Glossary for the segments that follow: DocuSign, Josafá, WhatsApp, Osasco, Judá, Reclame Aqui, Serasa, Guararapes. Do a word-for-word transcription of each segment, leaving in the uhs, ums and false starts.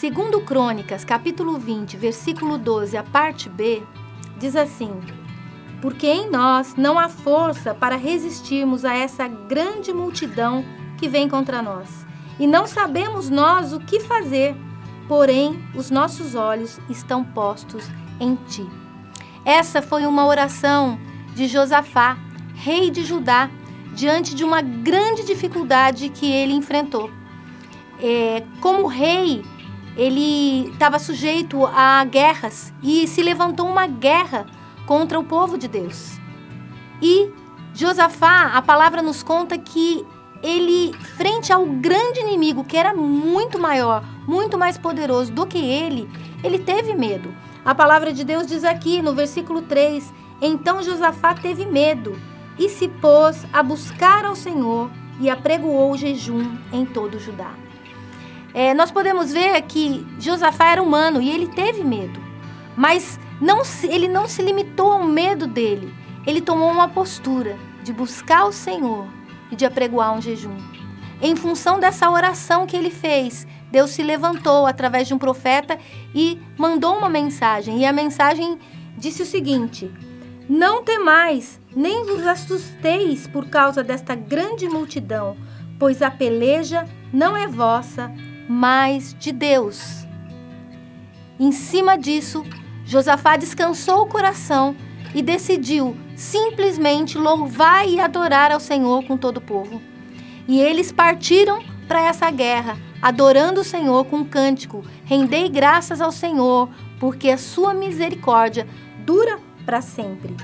Segundo Crônicas, capítulo vinte, versículo doze, a parte B, diz assim: porque em nós não há força para resistirmos a essa grande multidão que vem contra nós, e não sabemos nós o que fazer, porém os nossos olhos estão postos em ti. Essa foi uma oração de Josafá, rei de Judá, diante de uma grande dificuldade que ele enfrentou. É, como rei, ele estava sujeito a guerras e se levantou uma guerra contra o povo de Deus. E Josafá, a palavra nos conta que ele, frente ao grande inimigo, que era muito maior, muito mais poderoso do que ele, ele teve medo. A palavra de Deus diz aqui no versículo três, então Josafá teve medo e se pôs a buscar ao Senhor e apregoou o jejum em todo Judá. É, nós podemos ver que Josafá era humano e ele teve medo, mas Não, ele não se limitou ao medo dele, ele tomou uma postura de buscar o Senhor e de apregoar um jejum. Em função dessa oração que ele fez, Deus se levantou através de um profeta e mandou uma mensagem. E a mensagem disse o seguinte: não temais, nem vos assusteis por causa desta grande multidão, pois a peleja não é vossa, mas de Deus. Em cima disso, Josafá descansou o coração e decidiu simplesmente louvar e adorar ao Senhor com todo o povo. E eles partiram para essa guerra, adorando o Senhor com um cântico: rendei graças ao Senhor, porque a sua misericórdia dura para sempre.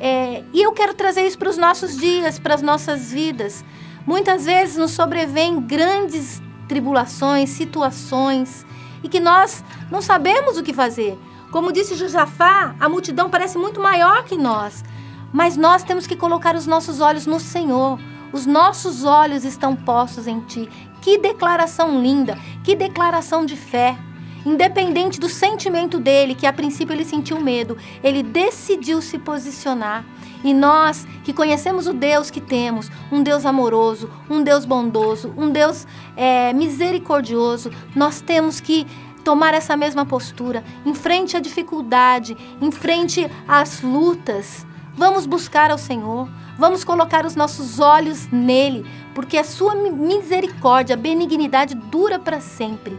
É, e eu quero trazer isso para os nossos dias, para as nossas vidas. Muitas vezes nos sobrevêm grandes tribulações, situações, e que nós não sabemos o que fazer. Como disse Josafá, a multidão parece muito maior que nós, mas nós temos que colocar os nossos olhos no Senhor. Os nossos olhos estão postos em ti. Que declaração linda, que declaração de fé. Independente do sentimento dele, que a princípio ele sentiu medo, ele decidiu se posicionar. E nós que conhecemos o Deus que temos, um Deus amoroso, um Deus bondoso, um Deus é, misericordioso, nós temos que tomar essa mesma postura, em frente à dificuldade, em frente às lutas. Vamos buscar ao Senhor, vamos colocar os nossos olhos nele, porque a sua misericórdia, a benignidade dura para sempre.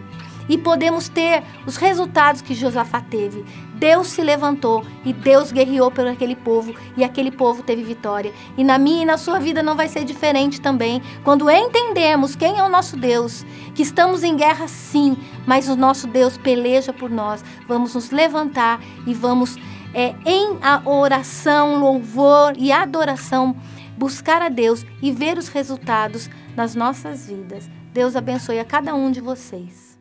E podemos ter os resultados que Josafá teve. Deus se levantou e Deus guerreou por aquele povo e aquele povo teve vitória. E na minha e na sua vida não vai ser diferente também. Quando entendemos quem é o nosso Deus, que estamos em guerra sim, mas o nosso Deus peleja por nós, vamos nos levantar e vamos é, em oração, louvor e adoração buscar a Deus e ver os resultados nas nossas vidas. Deus abençoe a cada um de vocês.